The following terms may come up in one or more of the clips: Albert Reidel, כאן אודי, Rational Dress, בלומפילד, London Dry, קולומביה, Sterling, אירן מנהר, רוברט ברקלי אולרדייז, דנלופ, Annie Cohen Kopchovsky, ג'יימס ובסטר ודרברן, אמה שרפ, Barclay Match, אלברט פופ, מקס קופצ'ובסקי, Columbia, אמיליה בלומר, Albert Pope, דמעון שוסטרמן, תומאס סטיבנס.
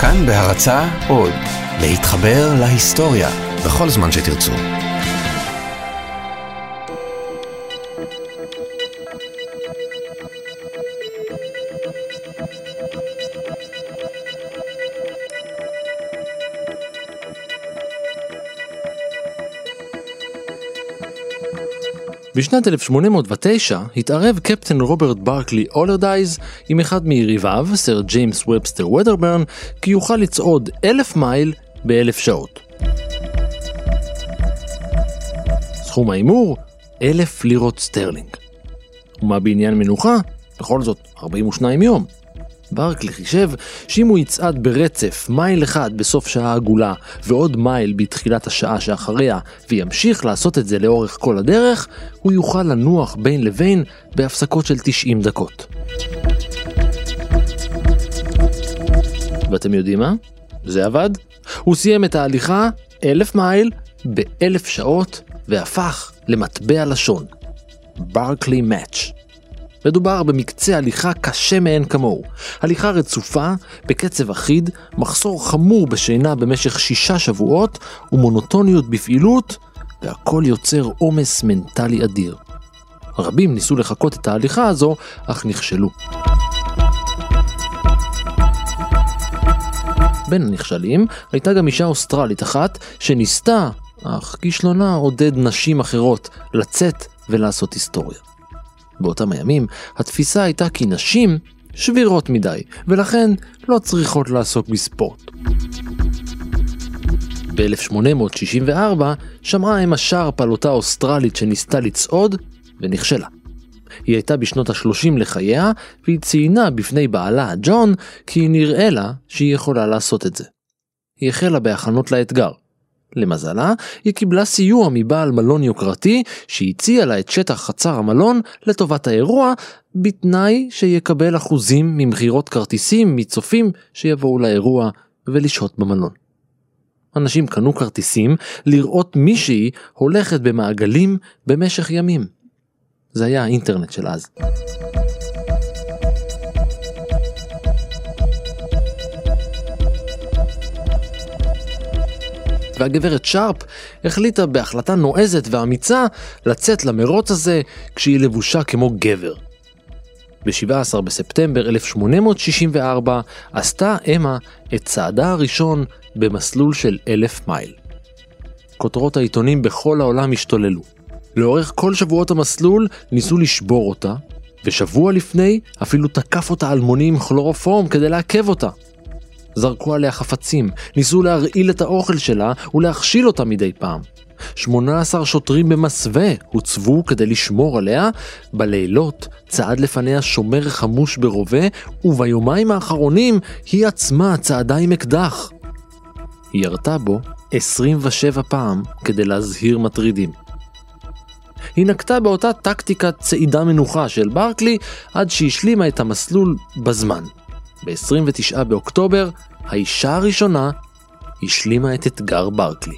כאן בהרצאה עוד, להתחבר להיסטוריה בכל זמן שתרצו. בשנת 1809 התערב קפטן רוברט ברקלי אולרדייז עם אחד מיריביו, סר ג'יימס ובסטר ודרברן, כי יוכל לצעוד 1,000 מייל ב1,000 שעות. סכום האימור, 1,000 לירות סטרלינג. ומה בעניין מנוחה? בכל זאת, 42 יום. ברקלי חישב שאם הוא יצעד ברצף מייל אחד בסוף שעה עגולה ועוד מייל בתחילת השעה שאחריה וימשיך לעשות את זה לאורך כל הדרך, הוא יוכל לנוח בין לבין בהפסקות של 90 דקות. ואתם יודעים מה? זה עבד. הוא סיים את ההליכה 1,000 מייל ב1,000 שעות והפך למטבע לשון. ברקלי מאץ'. מדובר במקצה הליכה קשה מעין כמוהו. הליכה רצופה, בקצב אחיד, מחסור חמור בשינה במשך 6 שבועות, ומונוטוניות בפעילות, והכל יוצר עומס מנטלי אדיר. רבים ניסו לחכות את ההליכה הזו, אך נכשלו. בין הנכשלים הייתה גם אישה אוסטרלית אחת שניסתה, אך כישלונה עודד נשים אחרות לצאת ולעשות היסטוריה. באותם הימים התפיסה הייתה כי נשים שבירות מדי, ולכן לא צריכות לעסוק בספורט. ב-1864 שמעה עם השרפ על אותה אוסטרלית שניסתה לצעוד ונכשלה. היא הייתה בשנות ה-30 לחייה, והיא ציינה בפני בעלה ג'ון כי נראה לה שהיא יכולה לעשות את זה. היא החלה בהכנות לאתגר. למזלה, היא קיבלה סיוע מבעל מלון יוקרתי שהציע לה את שטח חצר המלון לטובת האירוע, בתנאי שיקבל אחוזים ממחירות כרטיסים מצופים שיבואו לאירוע ולשהות במלון. אנשים קנו כרטיסים לראות מישהי הולכת במעגלים במשך ימים. זה היה האינטרנט של אז. והגברת שרפ החליטה בהחלטה נועזת ואמיצה לצאת למרוץ הזה כשהיא לבושה כמו גבר. ב-17 בספטמבר 1864 עשתה אמה את צעדה הראשון במסלול של 1,000 מייל. כותרות העיתונים בכל העולם השתוללו. לאורך כל שבועות המסלול ניסו לשבור אותה, ושבוע לפני אפילו תקף אותה אלמוני עם כלורופורם כדי לעכב אותה. זרקו עליה חפצים, ניסו להרעיל את האוכל שלה ולהכשיל אותה מדי פעם. 18 שוטרים במסווה הוצבו כדי לשמור עליה. בלילות צעד לפניה שומר חמוש ברובה, וביומיים האחרונים היא עצמה צעדה עם אקדח. היא ירתה בו 27 פעם כדי להזהיר מטרידים. היא נקטה באותה טקטיקת צעידה מנוחה של ברקלי עד שהשלימה את המסלול בזמן. ב-29 באוקטובר, האישה הראשונה השלימה את אתגר ברקלי.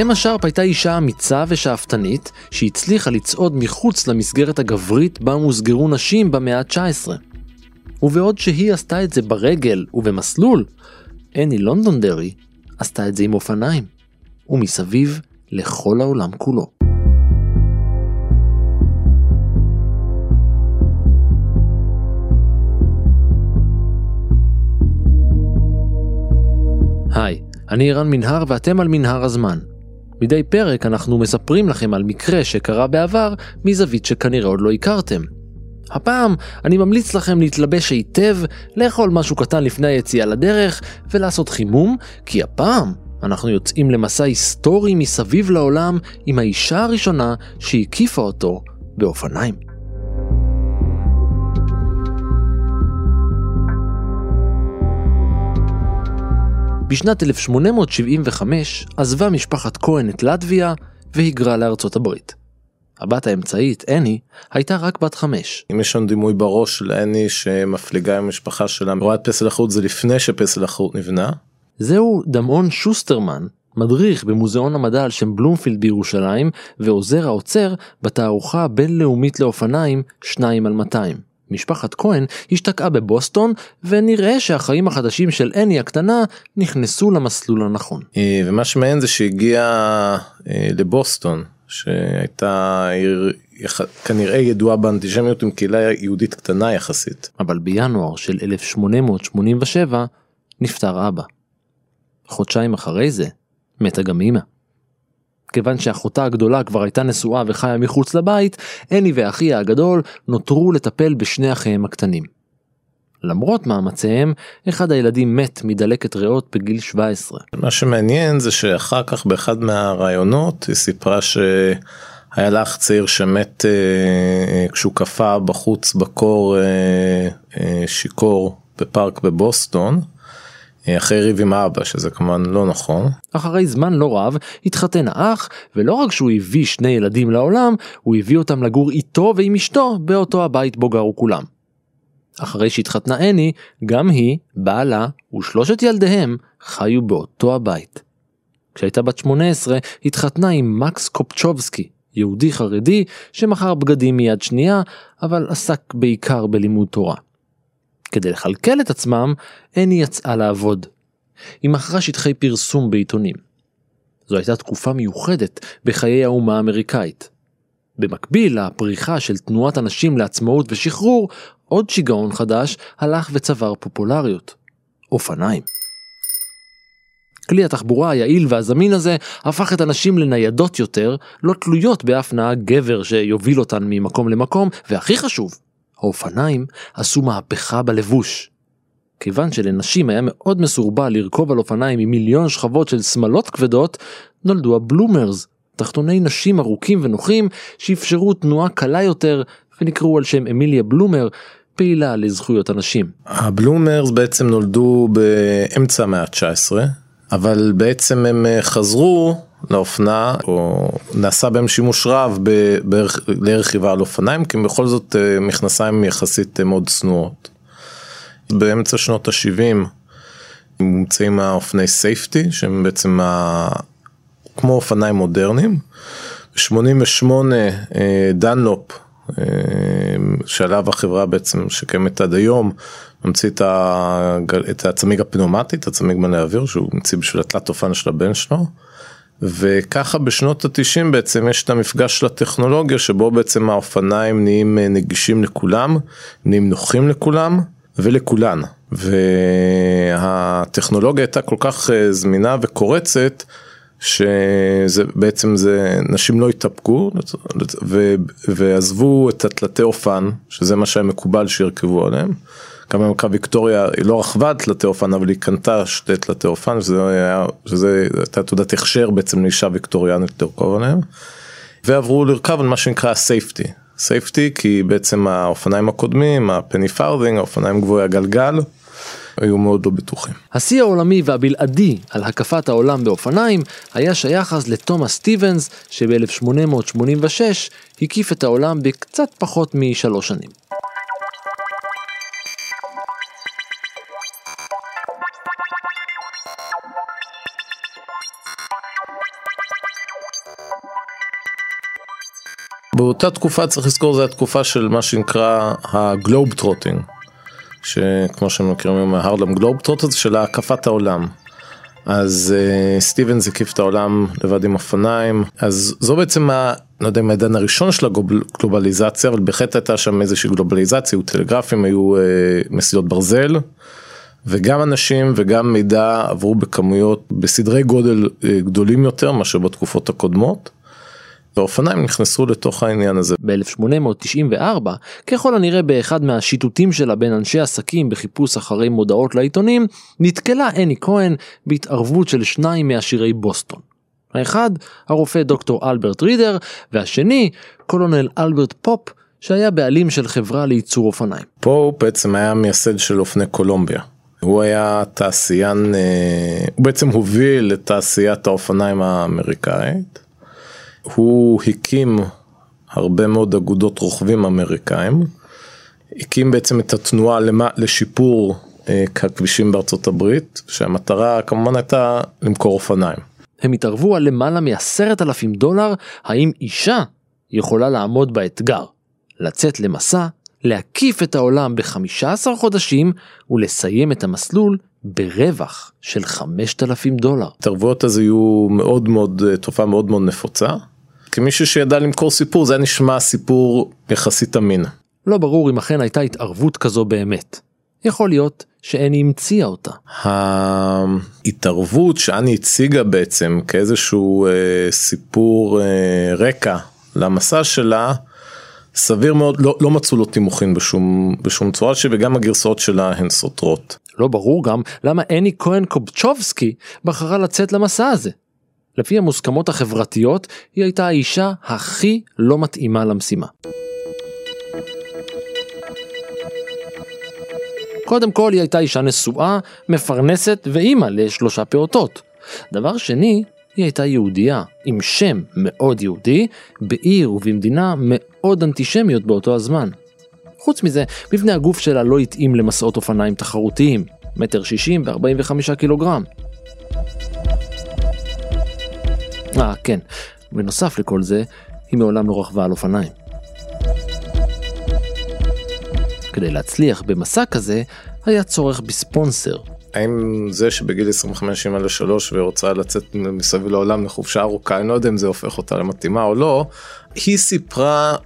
אמה שרפ הייתה אישה אמיצה ושאפתנית שהצליחה לצעוד מחוץ למסגרת הגברית בה מוסגרו נשים במאה ה-19. ובעוד שהיא עשתה את זה ברגל ובמסלול, אני לונדונדרי עשתה את זה עם אופניים, ומסביב לכל העולם כולו. היי, אני אירן מנהר ואתם על מנהר הזמן. מדי פרק אנחנו מספרים לכם על מקרה שקרה בעבר מזווית שכנראה עוד לא הכרתם. הפעם אני ממליץ לכם להתלבש היטב, לאכול משהו קטן לפני היציאה לדרך ולעשות חימום, כי הפעם אנחנו יוצאים למסע היסטורי מסביב לעולם עם האישה הראשונה שהקיפה אותו באופניים. בשנת 1875 עזבה משפחת כהן את לטביה והיגרה לארצות הברית. הבת האמצעית, אני, הייתה רק בת 5. אם יש שם דימוי בראש של אני שמפליגה עם המשפחה שלה, רואה את פסל החוט, זה לפני שפסל החוט נבנה. זהו דמעון שוסטרמן, מדריך במוזיאון המדע על שם בלומפילד בירושלים, ועוזר האוצר בתערוכה הבינלאומית לאופניים 2x200. משפחת כהן השתקעה בבוסטון, ונראה שהחיים החדשים של אני הקטנה נכנסו למסלול הנכון. ומה שמעניין זה שהגיעה לבוסטון, שהייתה עיר כנראה ידועה באנטישמיות עם קהילה יהודית קטנה יחסית. אבל בינואר של 1887 נפטר אבא. חודשיים אחרי זה מתה גם אמא. כיוון שאחותה הגדולה כבר הייתה נשואה וחיה מחוץ לבית, אני ואחיה הגדול נותרו לטפל בשני אחיהם הקטנים. למרות מאמציהם, אחד הילדים מת מדלקת ריאות בגיל 17. מה שמעניין זה שאחר כך באחד מהרעיונות היא סיפרה שהיה לה אח צעיר שמת כשהוא קפא בחוץ בקור שיקור בפארק בבוסטון, אחרי ריב עם האבא, שזה כמובן לא נכון. אחרי זמן לא רב, התחתן האח, ולא רק שהוא הביא שני ילדים לעולם, הוא הביא אותם לגור איתו ועם אשתו, באותו הבית בו גרו כולם. אחרי שהתחתנה אני, גם היא, בעלה, ושלושת ילדיהם, חיו באותו הבית. כשהייתה בת 18, התחתנה עם מקס קופצ'ובסקי, יהודי חרדי, שמכר בגדים מיד שנייה, אבל עסק בעיקר בלימוד תורה. כדי לחלקל את עצמם, אני יצאה לעבוד. היא מכרה שטחי פרסום בעיתונים. זו הייתה תקופה מיוחדת בחיי האומה האמריקאית. במקביל לפריחה של תנועת אנשים לעצמאות ושחרור, עוד שיגעון חדש הלך וצבר פופולריות. אופניים. כלי התחבורה היעיל והזמין הזה הפך את אנשים לניידות יותר, לא תלויות באף נהג גבר שיוביל אותן ממקום למקום, והכי חשוב, האופניים עשו מהפכה בלבוש. כיוון שלנשים היה מאוד מסורבה לרכוב על אופניים עם מיליון שכבות של סמלות כבדות, נולדו הבלומרס, תחתוני נשים ארוכים ונוחים שאפשרו תנועה קלה יותר ונקראו על שם אמיליה בלומר, פעילה לזכויות הנשים. הבלומרס בעצם נולדו באמצע המאה ה-19, אבל בעצם הם חזרו לאופנה, או נעשה בהם שימוש רב לרכיבה על אופניים, כי בכל זאת מכנסיים יחסית מאוד צנועות. באמצע שנות ה-70 מומצאים האופני סייפטי, שהם בעצם כמו אופניים מודרניים. ב-88 דנלופ, שעליו החברה בעצם שקיימת עד היום, המציא את הצמיג הפנומטי, את הצמיג מלא אוויר, שהוא המציא בשביל התלת אופן של הבן שלו. וככה בשנות ה-90 בעצם יש את המפגש של הטכנולוגיה, שבו בעצם האופניים נהיים נגישים לכולם, נהיים נוחים לכולם ולכולן. והטכנולוגיה הייתה כל כך זמינה וקורצת, שבעצם נשים לא התאפקו ועזבו את התלתי אופן, שזה מה שהיה מקובל שירכבו עליהם. גם המלכה ויקטוריה היא לא רכבה תלתי אופן, אבל היא קנתה שתי תלתי אופן, שזה הייתה תעודת הכשר בעצם לאישה ויקטוריאנית לרכוב עליהם, ועברו לרכב על מה שנקרא סייפטי. סייפטי כי בעצם האופניים הקודמים, הפני פארדינג, האופניים גבוהי הגלגל, היו מאוד לא בטוחים. השיא העולמי והבלעדי על הקפת העולם באופניים היה שייך אז לתומאס סטיבנס, שב-1886 הקיף את העולם בקצת פחות משלוש שנים. באותה תקופה צריך לזכור, זו התקופה של מה שנקרא הגלוב טרוטינג, שכמו שהם מכירים עם ההרלם גלוב טרוטינג, של הקפת העולם. אז סטיבנס הקיף את העולם לבד עם אופניים, אז זו בעצם, לא יודע, העידן הראשון של הגלובליזציה, אבל בהחלט הייתה שם איזושהי גלובליזציה, טלגרפים, היו מסילות ברזל, וגם אנשים וגם מידע עברו בכמויות, בסדרי גודל גדולים יותר, מאשר בתקופות הקודמות. והאופניים נכנסו לתוך העניין הזה. ב-1894, ככל הנראה באחד מהשיטוטים שלה בין אנשי עסקים בחיפוש אחרי מודעות לעיתונים, נתקלה אני כהן בהתערבות של שניים מעשירי בוסטון. האחד, הרופא דוקטור אלברט רידר, והשני, קולונל אלברט פופ, שהיה בעלים של חברה לייצור אופניים. פופ בעצם היה מייסד של אופני קולומביה. הוא היה תעשיין, הוא בעצם הוביל את תעשיית האופניים האמריקאית. הוא הקים הרבה מאוד אגודות רוכבים אמריקאים, הקים בעצם את התנועה לשיפור הכבישים בארצות הברית, שהמטרה כמובן הייתה למכור אופניים. הם התערבו על למעלה מ$10,000, האם אישה יכולה לעמוד באתגר, לצאת למסע, להקיף את העולם ב-15 חודשים ולסיים את המסלול ברווח של $5,000. התערבויות אז היו תופעה מאוד מאוד נפוצה. כמישהו שידע למכור סיפור, זה נשמע סיפור יחסית אמין. לא ברור אם אכן הייתה התערבות כזו באמת. יכול להיות שאני המציאה אותה. ההתערבות שאני הציגה בעצם כאיזשהו סיפור רקע למסע שלה, סביר מאוד, לא מצאו לו תימוכין בשום צורה, שגם הגרסאות שלה הן סותרות. לא ברור גם למה אני כהן קופצ'ובסקי בחרה לצאת למסע הזה. לפי המוסכמות החברתיות, היא הייתה האישה הכי לא מתאימה למשימה. קודם כל, היא הייתה אישה נשואה, מפרנסת ואימא ל3 פעוטות. דבר שני, היא הייתה יהודייה, עם שם מאוד יהודי, בעיר ובמדינה מאוד אנטישמיות באותו הזמן. חוץ מזה, מבנה הגוף שלה לא התאים למסעות אופניים תחרותיים, 1.60 ו45 קילוגרם. כן, בנוסף לכל זה, היא מעולם לא רכבה על אופניים. כדי להצליח במסע כזה, היה צורך בספונסר. האם זה שבגיל 25 אימא לשלוש ורוצה לצאת מסביב לעולם לחופשה ארוכה, אני לא יודע אם זה הופך אותה למתאימה או לא, היא סיפרה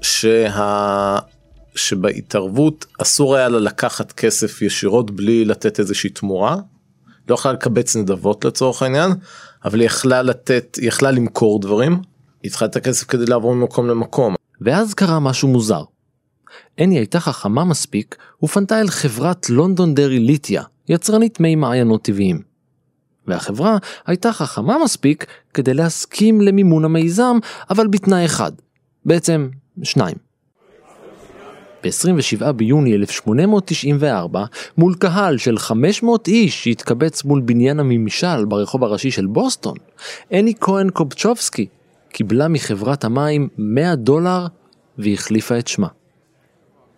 שבהתערבות אסור היה לה לקחת כסף ישירות בלי לתת איזושהי תמורה, לא יכלה לקבץ נדבות לצורך העניין, אבל היא יכלה למכור דברים, היא צריכה את הכסף כדי לעבור ממקום למקום. ואז קרה משהו מוזר. אני הייתה חכמה מספיק ופנתה אל חברת לונדון דרי ליטיה, יצרנית מי מעיינות טבעיים. והחברה הייתה חכמה מספיק כדי להסכים למימון המיזם, אבל בתנאי אחד, בעצם 2. ב-27 ביוני 1894, מול קהל של 500 איש שהתקבץ מול בניין הממשל ברחוב הראשי של בוסטון, אני כהן קופצ'ובסקי קיבלה מחברת המים $100 והחליפה את שמה.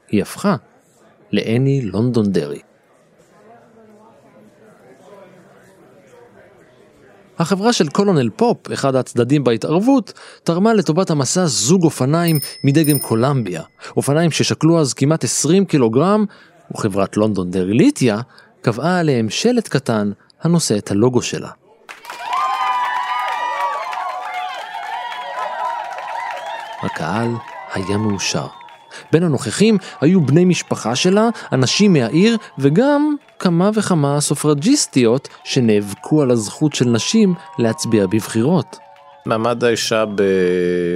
היא הפכה לאני לונדון דרי. החברה של קולונל פופ, אחד הצדדים בהתערבות, תרמה לטובת המסע זוג אופניים מדגם קולמביה. אופניים ששקלו אז כמעט 20 קילוגרם, וחברת לונדון דרי ליטיה קבעה עליהם שלט קטן הנושא את הלוגו שלה. הקהל היה מאושר. בין הנוכחים היו בני משפחה שלה, אנשים מהעיר וגם כמה וכמה סופרג'יסטיות שנאבקו על הזכות של נשים להצביע בבחירות. מעמד האישה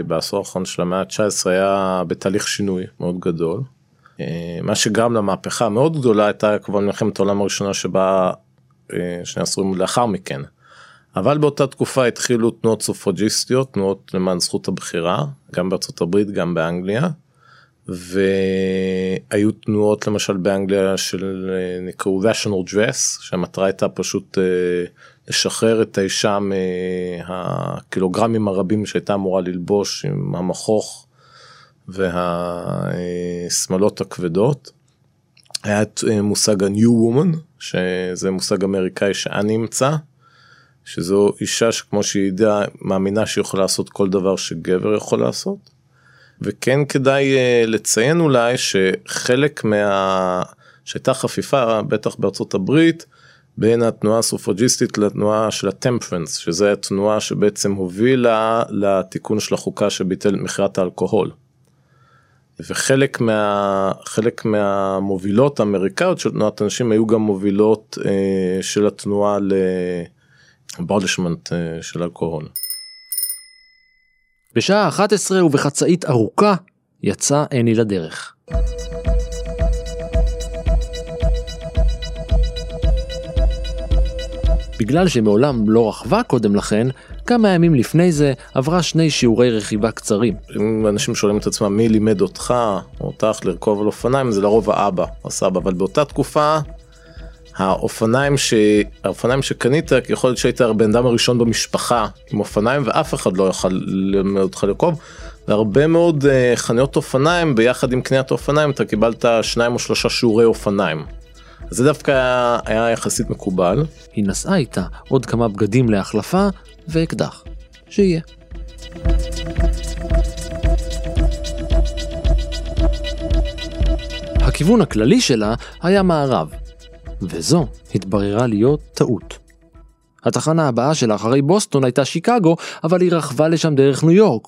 בעשור האחרון של המאה ה-19 היה בתהליך שינוי מאוד גדול. מה שגרם למהפכה מאוד גדולה הייתה כבר מלחמת העולם הראשונה שבה שני עשורים לאחר מכן. אבל באותה תקופה התחילו תנועות סופרג'יסטיות, תנועות למען זכות הבחירה, גם בארצות הברית, גם באנגליה. והיו תנועות למשל באנגליה של נקראו Rational Dress, שהמטרה הייתה פשוט לשחרר את האישה מהקילוגרמים הרבים שהייתה אמורה ללבוש עם המחוך והשמלות הכבדות. היה מושג ה-New Woman, שזה מושג אמריקאי שאני אמצא, שזו אישה שכמו שהיא מאמינה שהיא יכולה לעשות כל דבר שגבר יכול לעשות. וכן כדאי לציין אולי שחלק שהייתה חפיפה, בטח בארצות הברית, בין התנועה הסופרג'יסטית לתנועה של הטמפרנס, שזו התנועה שבעצם הובילה לתיקון של החוקה שביטל מכירת האלכוהול. וחלק מהמובילות האמריקאיות של תנועת הנשים היו גם מובילות של התנועה לאבולישמנט של אלכוהול. בשעה 11 ובחצאית ארוכה יצא אני לדרך. בגלל שמעולם לא רכבה קודם לכן, כמה ימים לפני זה עברה 2 שיעורי רכיבה קצרים. אם אנשים שואלים את עצמם מי לימד אותך או אותך לרכוב על אופניים, זה לרוב הסבא, אבל באותה תקופה האופניים שקנית, יכול להיות שהיית בן אדם הראשון במשפחה עם אופניים, ואף אחד לא יוכל ללמד אותך לרכוב, והרבה מאוד חניות אופניים, ביחד עם קניית אופניים, אתה קיבלת 2 או 3 שיעורי אופניים. אז זה דווקא היה יחסית מקובל. היא נשאה איתה עוד כמה בגדים להחלפה, ואקדח. שיהיה. שהכיוון הכללי שלה היה מערב. וזו התבררה להיות טעות. התחנה הבאה שלה אחרי בוסטון הייתה שיקגו, אבל היא רכבה לשם דרך ניו יורק.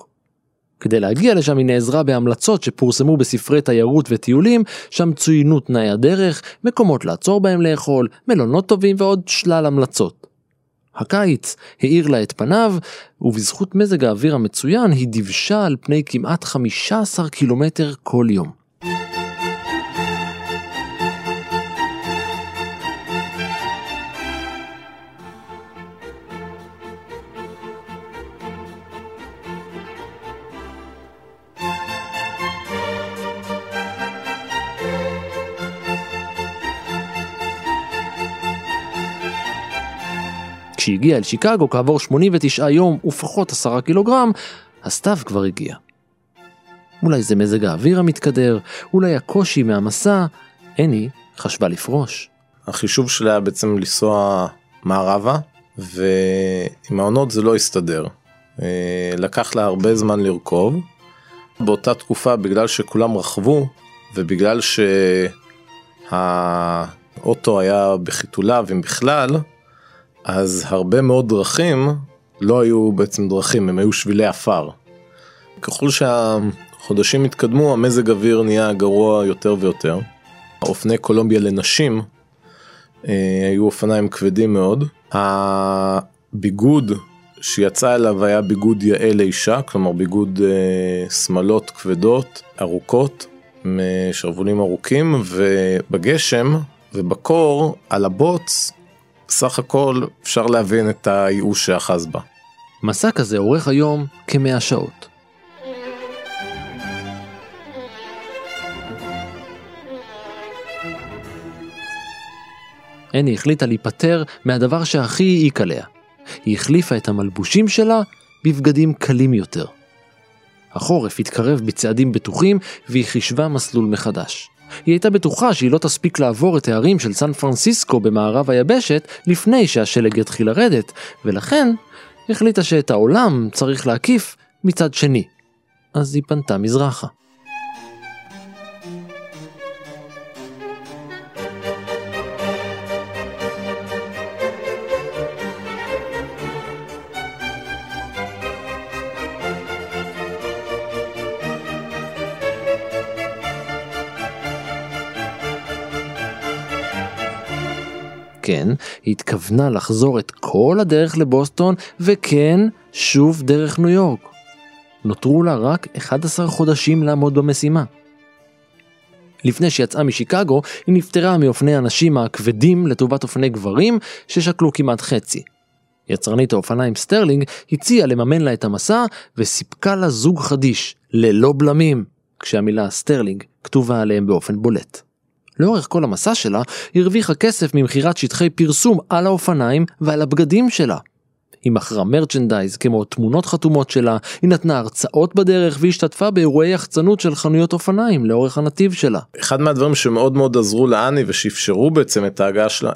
כדי להגיע לשם היא נעזרה בהמלצות שפורסמו בספרי תיירות וטיולים, שם צוינו תנאי הדרך, מקומות לעצור בהם לאכול, מלונות טובים ועוד שלל המלצות. הקיץ העיר לה את פניו, ובזכות מזג האוויר המצוין היא דיוושה על פני כמעט 15 קילומטר כל יום. כשהגיע אל שיקגו כעבור 89 יום ופחות 10 קילוגרם, הסתיו כבר הגיע. אולי זה מזג האוויר המתקדר, אולי הקושי מהמסע, איני חשבה לפרוש. החישוב שלה היה בעצם לנסוע מערבה, ועם העונות זה לא הסתדר. לקח לה הרבה זמן לרכוב. באותה תקופה, בגלל שכולם רכבו, ובגלל שהאוטו היה בחיתוליו, אם בכלל, אז הרבה מאוד דרכים לא היו בעצם דרכים, הם היו שבילי עפר. ככל שהחודשים התקדמו, המזג אוויר נהיה גרוע יותר ויותר. אופני קולומביה לנשים היו אופניים כבדים מאוד. הביגוד שיצא אליו היה ביגוד יאה לאישה, כלומר ביגוד שמלות כבדות, ארוכות, משרוולים ארוכים, ובגשם ובקור על הבוץ, סך הכל אפשר להבין את הייאוש שאחז בה. מסע כזה אורך היום כ100 שעות. אני החליטה להיפטר מהדבר שהכי העיק עליה. היא החליפה את המלבושים שלה בבגדים קלים יותר. החורף התקרב בצעדים בטוחים והיא חישבה מסלול מחדש. היא הייתה בטוחה שהיא לא תספיק לעבור את הערים של סן פרנסיסקו במערב היבשת לפני שהשלג יתחיל לרדת, ולכן החליטה שאת העולם צריך להקיף מצד שני. אז היא פנתה מזרחה. כן, היא התכוונה לחזור את כל הדרך לבוסטון, וכן, שוב דרך ניו יורק. נותרו לה רק 11 חודשים לעמוד במשימה. לפני שיצאה משיקגו, היא נפטרה מאופני הנשים הכבדים לטובת אופני גברים, ששקלו כמעט חצי. יצרנית האופניים סטרלינג הציעה לממן לה את המסע, וסיפקה לה זוג חדיש, ללא בלמים, כשהמילה סטרלינג כתובה עליהם באופן בולט. לאורך כל המסע שלה, הרוויחה כסף ממחירת שטחי פרסום על האופניים ועל הבגדים שלה. היא מכרה מרצ'נדייז כמו תמונות חתומות שלה, היא נתנה הרצאות בדרך והשתתפה באירועי יחצנות של חנויות אופניים לאורך הנתיב שלה. אחד מהדברים שמאוד מאוד עזרו לאני ושאפשרו בעצם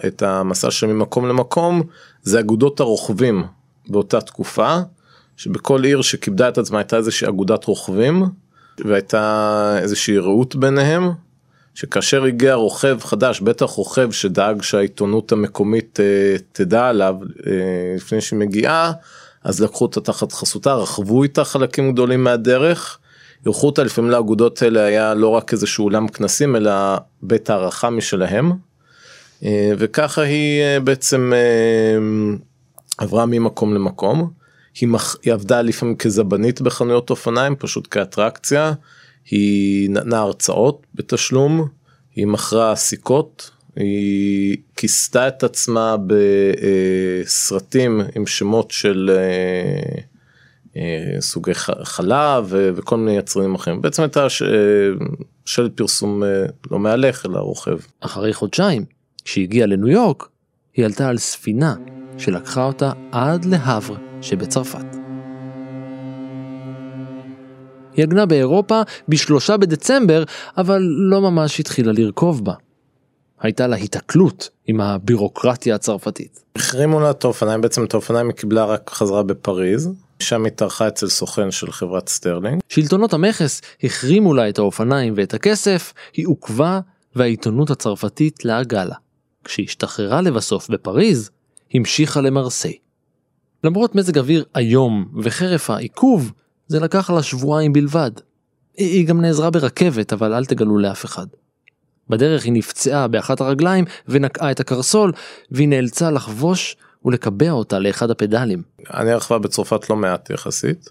את המסע שלה ממקום למקום, זה אגודות הרוכבים באותה תקופה, שבכל עיר שכיבדה את עצמה הייתה איזושהי אגודת רוכבים, והייתה איזושהי רעות ביניהם, שכאשר הגיע רוכב חדש, בטח רוכב שדאג שהעיתונות המקומית תדע עליו לפני שהיא מגיעה, אז לקחו אותה תחת חסותה, רחבו איתה חלקים גדולים מהדרך, ירחו אותה לפעמים לאגודות האלה, היה לא רק איזשהו אולם כנסים, אלא בית הערכה משלהם, וככה היא בעצם עברה ממקום למקום, היא עבדה לפעמים כזבנית בחנויות אופניים, פשוט כאטרקציה, היא נתנה הרצאות בתשלום, היא מכרה סיכות, היא כיסתה את עצמה בסרטים עם שמות של סוגי חלב וכל מיני יצרנים אחרים. בעצם הייתה של פרסום לא מהלך אלא רוכב. אחרי חודשיים, כשהגיעה לניו יורק, היא עלתה על ספינה שלקחה אותה עד להבר שבצרפת. היא הגנה באירופה ב3 בדצמבר, אבל לא ממש התחילה לרכוב בה. הייתה לה התקלות עם הבירוקרטיה הצרפתית. החרימו לה את האופניים, בעצם את האופניים היא קיבלה רק חזרה בפריז, שם היא התארחה אצל סוכן של חברת סטרלינג. שלטונות המכס החרימו לה את האופניים ואת הכסף, היא עוקבה והעיתונות הצרפתית לעגלה. כשהשתחררה לבסוף בפריז, המשיכה למרסיי. למרות מזג אוויר היום וחרף העיכוב, זה לקח לה שבועיים בלבד. היא גם נעזרה ברכבת, אבל אל תגלו לאף אחד. בדרך היא נפצעה באחת הרגליים ונקעה את הקרסול, והיא נאלצה לחבוש ולקבע אותה לאחד הפדלים. אני רכבה בצרפת לא מעט יחסית,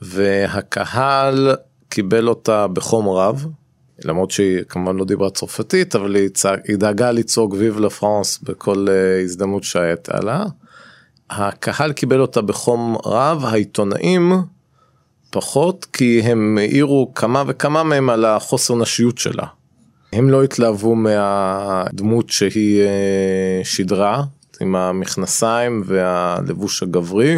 והקהל קיבל אותה בחום רב, למרות שהיא כמובן לא דיברה צרפתית, אבל היא דאגה ליצוג ויב לפרנס בכל הזדמנות שהייתה לה. הקהל קיבל אותה בחום רב, העיתונאים פחות, כי הם העירו כמה וכמה מהם על החוסר נשיות שלה. הם לא התלהבו מהדמות שהיא שדרה, עם המכנסיים והלבוש הגברי,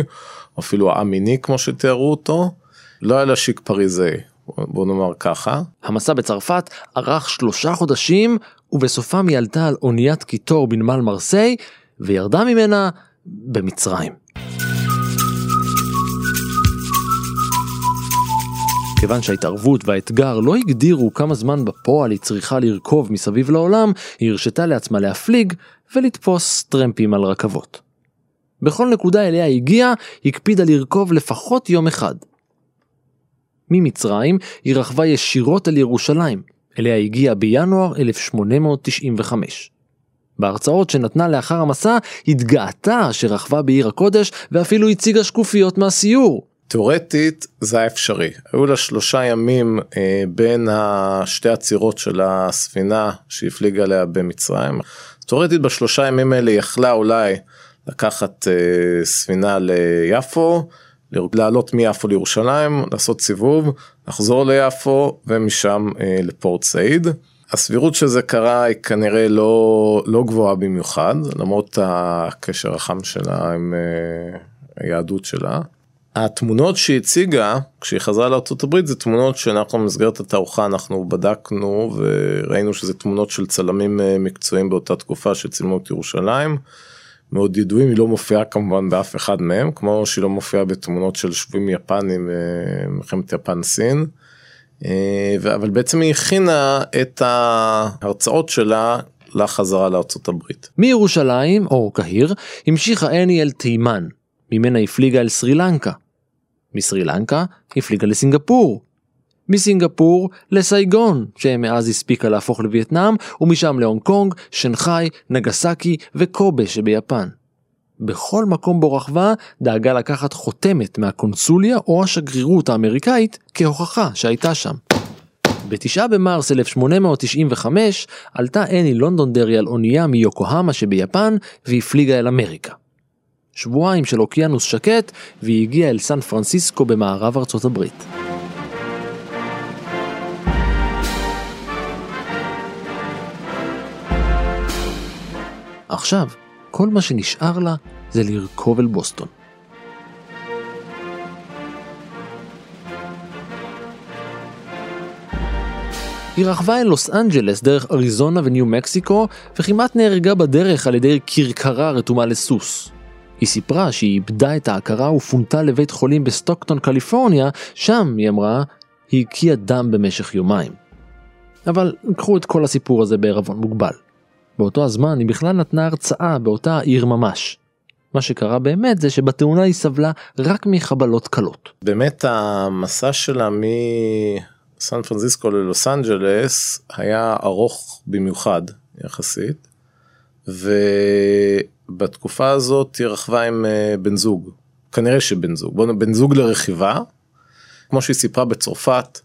אפילו המיני כמו שתיארו אותו, לא היה להשיק פריזי, בוא נאמר ככה. המסע בצרפת ערך 3 חודשים, ובסופם היא עלתה על אוניית קיטור בנמל מרסיי, וירדה ממנה במצרים. כיוון שההתערבות והאתגר לא הגדירו כמה זמן בפועל היא צריכה לרכוב מסביב לעולם, היא הרשתה לעצמה להפליג ולתפוס טרמפים על רכבות. בכל נקודה אליה הגיעה, הקפידה לרכוב לפחות יום אחד. ממצרים היא רכבה ישירות אל ירושלים, אליה הגיעה בינואר 1895. בהרצאות שנתנה לאחר המסע, התגאתה שרכבה בעיר הקודש ואפילו הציגה שקופיות מהסיור. תיאורטית זה היה אפשרי. היו לה 3 ימים בין שתי הצירות של הספינה שהפליגה עליה במצרים. תיאורטית ב3 ימים האלה יכלה אולי לקחת ספינה ליפו, לעלות מיפו לירושלים, לעשות סיבוב, לחזור ליפו ומשם לפורט סעיד. הסבירות שזה קרה היא כנראה לא גבוהה במיוחד, למרות הקשר החם שלה עם היהדות שלה. התמונות שהיא הציגה, כשהיא חזרה לארצות הברית, זה תמונות שאנחנו במסגרת התערוכה, אנחנו בדקנו וראינו שזה תמונות של צלמים מקצועיים באותה תקופה שצילמו את ירושלים, מאוד ידועים, היא לא מופיעה כמובן באף אחד מהם, כמו שהיא לא מופיעה בתמונות של שבויים יפנים, מלחמת יפן סין, אבל בעצם היא הכינה את ההרצאות שלה לחזרה לארצות הברית. מירושלים, או קהיר, המשיכה אני אל תימן, ממנה הפליגה אל סרילנקה. מסרילנקה הפליגה לסינגפור. מסינגפור לסייגון, שמאז הספיקה להפוך לווייטנאם, ומשם להונג קונג, שנגחאי, נגסקי וקובה שביפן. בכל מקום בו רכבה דאגה לקחת חותמת מהקונסוליה או השגרירות האמריקאית כהוכחה שהייתה שם. ב-9 במרס 1895 עלתה אני לונדון דרי על אונייה מיוקוהמה שביפן והפליגה אל אמריקה. שבועיים של אוקיינוס שקט, והיא הגיעה אל סן פרנסיסקו במערב ארצות הברית. עכשיו, כל מה שנשאר לה זה לרכוב אל בוסטון. היא רכבה אל לוס אנג'לס דרך אריזונה וניו מקסיקו, וכמעט נהרגה בדרך על ידי קרקרה רתומה לסוס. היא סיפרה שהיא איבדה את ההכרה ופונתה לבית חולים בסטוקטון, קליפורניה, שם, היא אמרה, היא הקיאה דם במשך יומיים. אבל קחו את כל הסיפור הזה בערבון מוגבל. באותו הזמן היא בכלל נתנה הרצאה באותה העיר ממש. מה שקרה באמת זה שבתאונה היא סבלה רק מחבלות קלות. באמת המסע שלה מסן פרנסיסקו ללוס אנג'לס היה ארוך במיוחד יחסית, בתקופה הזאת היא רכבה עם בן זוג, כנראה שבן זוג, בן זוג לרכיבה, כמו שהיא סיפרה בצרפת,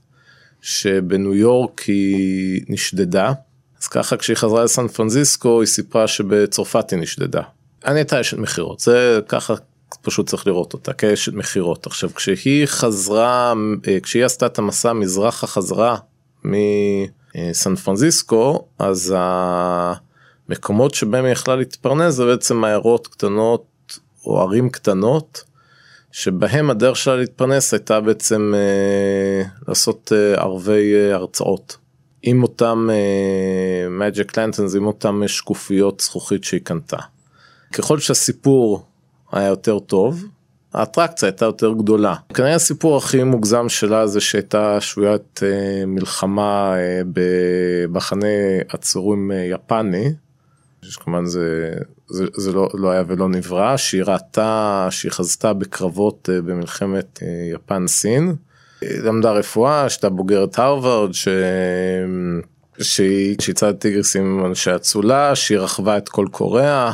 שבניו יורק היא נשדדה, אז ככה כשהיא חזרה לסן פרנסיסקו, היא סיפרה שבצרפת היא נשדדה. אני הייתה אשת מחירות, זה ככה פשוט צריך לראות אותה, כאשת מחירות. עכשיו כשהיא עשתה את המסע מזרח החזרה מסן פרנסיסקו, אז מקומות שבהם היא יכלה להתפרנס זה בעצם עיירות קטנות או ערים קטנות, שבהם הדרך שלה להתפרנס הייתה בעצם לעשות ערבי הרצאות. עם אותם magic lanterns, עם אותם שקופיות זכוכית שהיא קנתה. ככל שהסיפור היה יותר טוב, האטרקציה הייתה יותר גדולה. כנראה הסיפור הכי מוגזם שלה זה שהייתה שוויית מלחמה במחנה עצורים יפני, שכמובן זה לא היה ולא נברא, שהיא ראתה, שהיא חזתה בקרבות במלחמת יפן-סין, למדה רפואה, שהייתה בוגרת הרווארד, שהיא צדה טיגרסים עם אנשי הצולה, שהיא רכבה את כל קוריאה,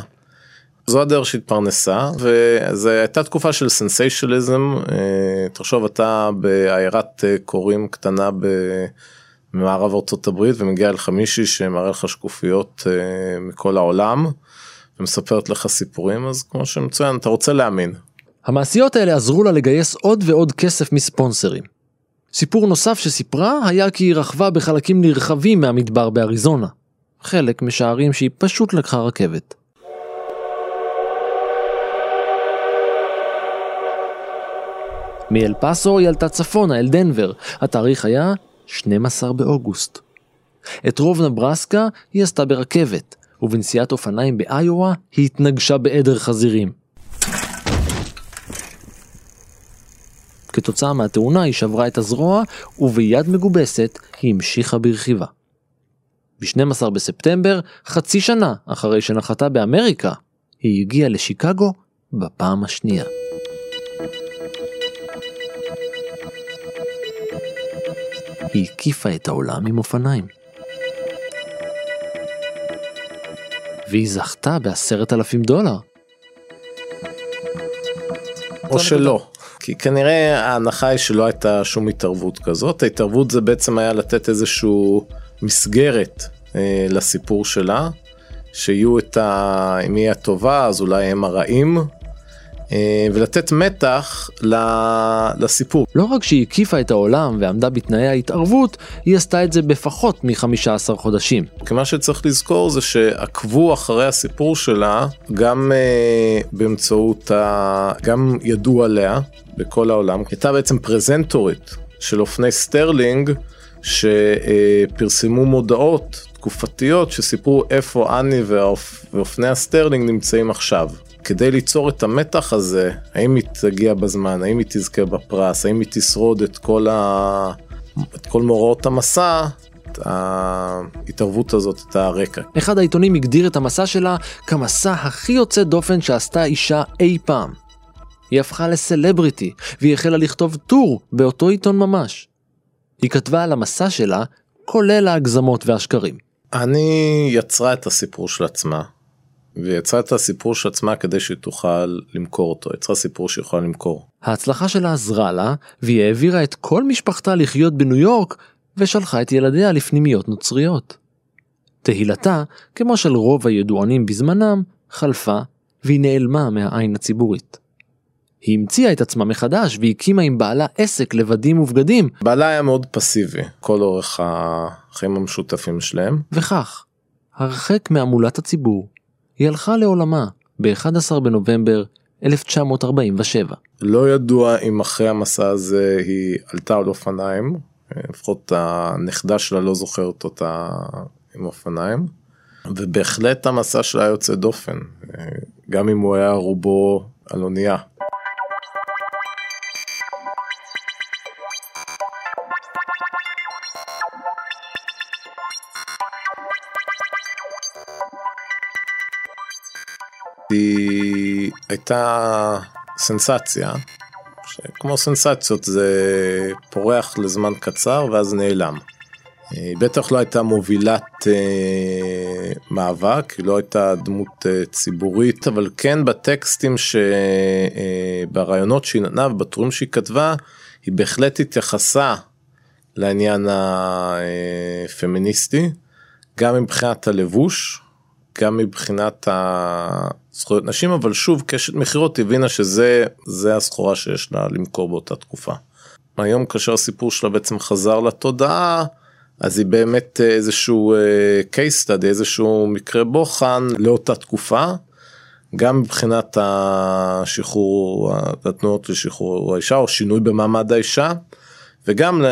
זו הדרך שהתפרנסה, וזו הייתה תקופה של סנסיישליזם, תחשוב אתה בעיירת קוראים קטנה במערב ארצות הברית, ומגיע אליך מישהי שמראה לך שקופיות מכל העולם, ומספרת לך סיפורים, אז כמו שמצוין, אתה רוצה להאמין. המעשיות האלה עזרו לה לגייס עוד ועוד כסף מספונסרים. סיפור נוסף שסיפרה היה כי היא רכבה בחלקים נרחבים מהמדבר באריזונה. חלק משערים שהיא פשוט לקחה רכבת. מאל פאסו היא עלתה צפונה אל דנבר, התאריך היה 12 באוגוסט. את רוב נברסקה היא עשתה ברכבת, ובנסיעת אופניים באיואה היא התנגשה בעדר חזירים. כתוצאה מהתאונה היא שברה את הזרוע, וביד מגובסת היא המשיכה ברכיבה. ב-12 בספטמבר, חצי שנה אחרי שנחתה באמריקה, היא הגיעה לשיקגו בפעם השנייה. היא הקיפה את העולם עם אופניים. והיא זכתה ב$10,000. או שלא. כי כנראה ההנחה היא שלא הייתה שום התערבות כזאת. ההתערבות זה בעצם היה לתת איזשהו מסגרת לסיפור שלה, שיהיו את אם היא הטובה, אז אולי הם הרעים, ולתת מתח לסיפור. לא רק שהיא הקיפה את העולם ועמדה בתנאי ההתערבות, היא עשתה את זה בפחות מ-15 חודשים. כמה שצריך לזכור זה שעקבו אחרי הסיפור שלה, גם באמצעות, גם ידעו עליה בכל העולם. הייתה בעצם פרזנטורית של אופני סטרלינג, שפרסמו מודעות תקופתיות שסיפרו איפה אני ואופני הסטרלינג נמצאים עכשיו. כדי ליצור את המתח הזה, האם היא תגיע בזמן, האם היא תזכה בפרס, האם היא תשרוד את כל מוראות המסע, ההתערבות הזאת, את הרקע. אחד העיתונים הגדיר את המסע שלה כמסע הכי יוצא דופן שעשתה אישה אי פעם. היא הפכה לסלבריטי, והיא החלה לכתוב טור באותו עיתון ממש. היא כתבה על המסע שלה, כולל ההגזמות והשקרים. אני יצרה את הסיפור של עצמה. ויצרה את הסיפור של עצמה כדי שהיא תוכל למכור אותו, יצרה סיפור שהיא יכולה למכור. ההצלחה שלה עזרה לה, והיא העבירה את כל משפחתה לחיות בניו יורק, ושלחה את ילדיה לפנימיות נוצריות. תהילתה, כמו של רוב הידוענים בזמנם, חלפה, והיא נעלמה מהעין הציבורית. היא המציאה את עצמה מחדש, והקימה עם בעלה עסק לבדים ובגדים. בעלה היה מאוד פסיבי, כל אורך החיים המשותפים שלהם. וכך, הרחק מהמולת הציבור, היא הלכה לעולמה ב-11 בנובמבר 1947. לא ידוע אם אחרי המסע הזה היא עלתה על אופניים, לפחות הנכדה שלה לא זוכרת אותה עם אופניים, ובהחלט המסע שלה יוצא דופן, גם אם הוא היה רובו על אונייה. היא הייתה סנסציה, שכמו סנסציות זה פורח לזמן קצר ואז נעלם. היא בטח לא הייתה מובילת מאבק, היא לא הייתה דמות ציבורית, אבל כן בטקסטים, ברעיונות שהיא נתנה ובתורים שהיא כתבה, היא בהחלט התייחסה לעניין הפמיניסטי, גם מבחינת הלבוש, גם מבחינת הזכויות נשים, אבל שוב, קשת מחירות הבינה שזה הסחורה שיש לה למכור באותה תקופה. היום כאשר הסיפור שלה בעצם חזר לתודעה, אז היא באמת איזשהו case study, איזשהו מקרה בוחן לאותה תקופה, גם מבחינת השחרור, התנועות לשחרור האישה, או שינוי במעמד האישה, וגם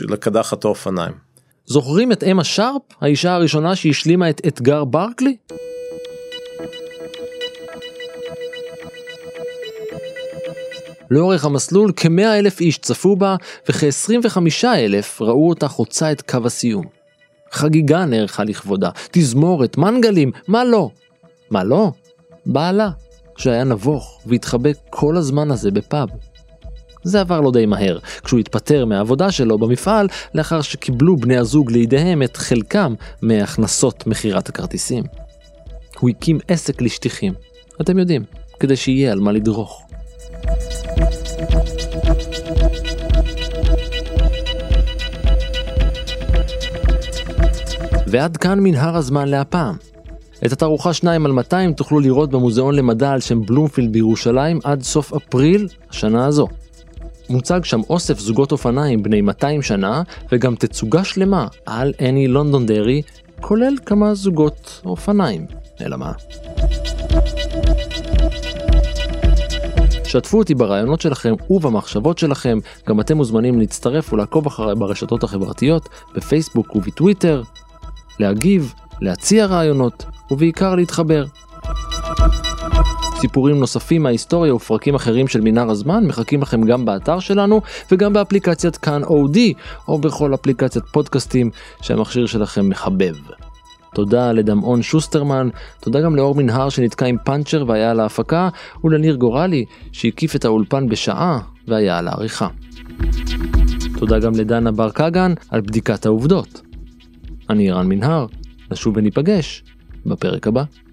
לקדחת האופניים. זוכרים את אמה שרפ, האישה הראשונה שהשלימה את אתגר ברקלי? לאורך המסלול כ100,000 איש צפו בה, וכ25,000 ראו אותה חוצה את קו הסיום. חגיגה נערכה לכבודה, תזמורת, מנגלים, מה לא? מה לא? בעלה, שהיה נבוך והתחבא כל הזמן הזה בפאב. זה עבר לו די מהר, כשהוא התפטר מהעבודה שלו במפעל, לאחר שקיבלו בני הזוג לידיהם את חלקם מהכנסות מכירת הכרטיסים. הוא הקים עסק לשטיחים, אתם יודעים, כדי שיהיה על מה לדרוך. ועד כאן מנהר הזמן להפעם. את התערוכה 2x200 תוכלו לראות במוזיאון למדע על שם בלומפילד בירושלים עד סוף אפריל השנה הזו. מוצג שם אוסף זוגות אופניים בני 200 שנה, וגם תצוגה שלמה על אני לונדונדרי, כולל כמה זוגות אופניים. אלא מה? שתפו אותי ברעיונות שלכם ובמחשבות שלכם, גם אתם מוזמנים להצטרף ולעקוב אחרי ברשתות החברתיות, בפייסבוק ובטוויטר, להגיב, להציע רעיונות ובעיקר להתחבר. סיפורים נוספים מההיסטוריה ופרקים אחרים של מנהר הזמן מחכים לכם גם באתר שלנו וגם באפליקציית כאן אודי, או בכל אפליקציית פודקאסטים שהמכשיר שלכם מחבב. תודה לדמעון שוסטרמן, תודה גם לאור מנהר שנתקע עם פאנצ'ר והיה על ההפקה, ולניר גורלי שהקיף את האולפן בשעה והיה על העריכה. תודה גם לדנה בר קגן על בדיקת העובדות. אני אירן מנהר, נשוב וניפגש בפרק הבא.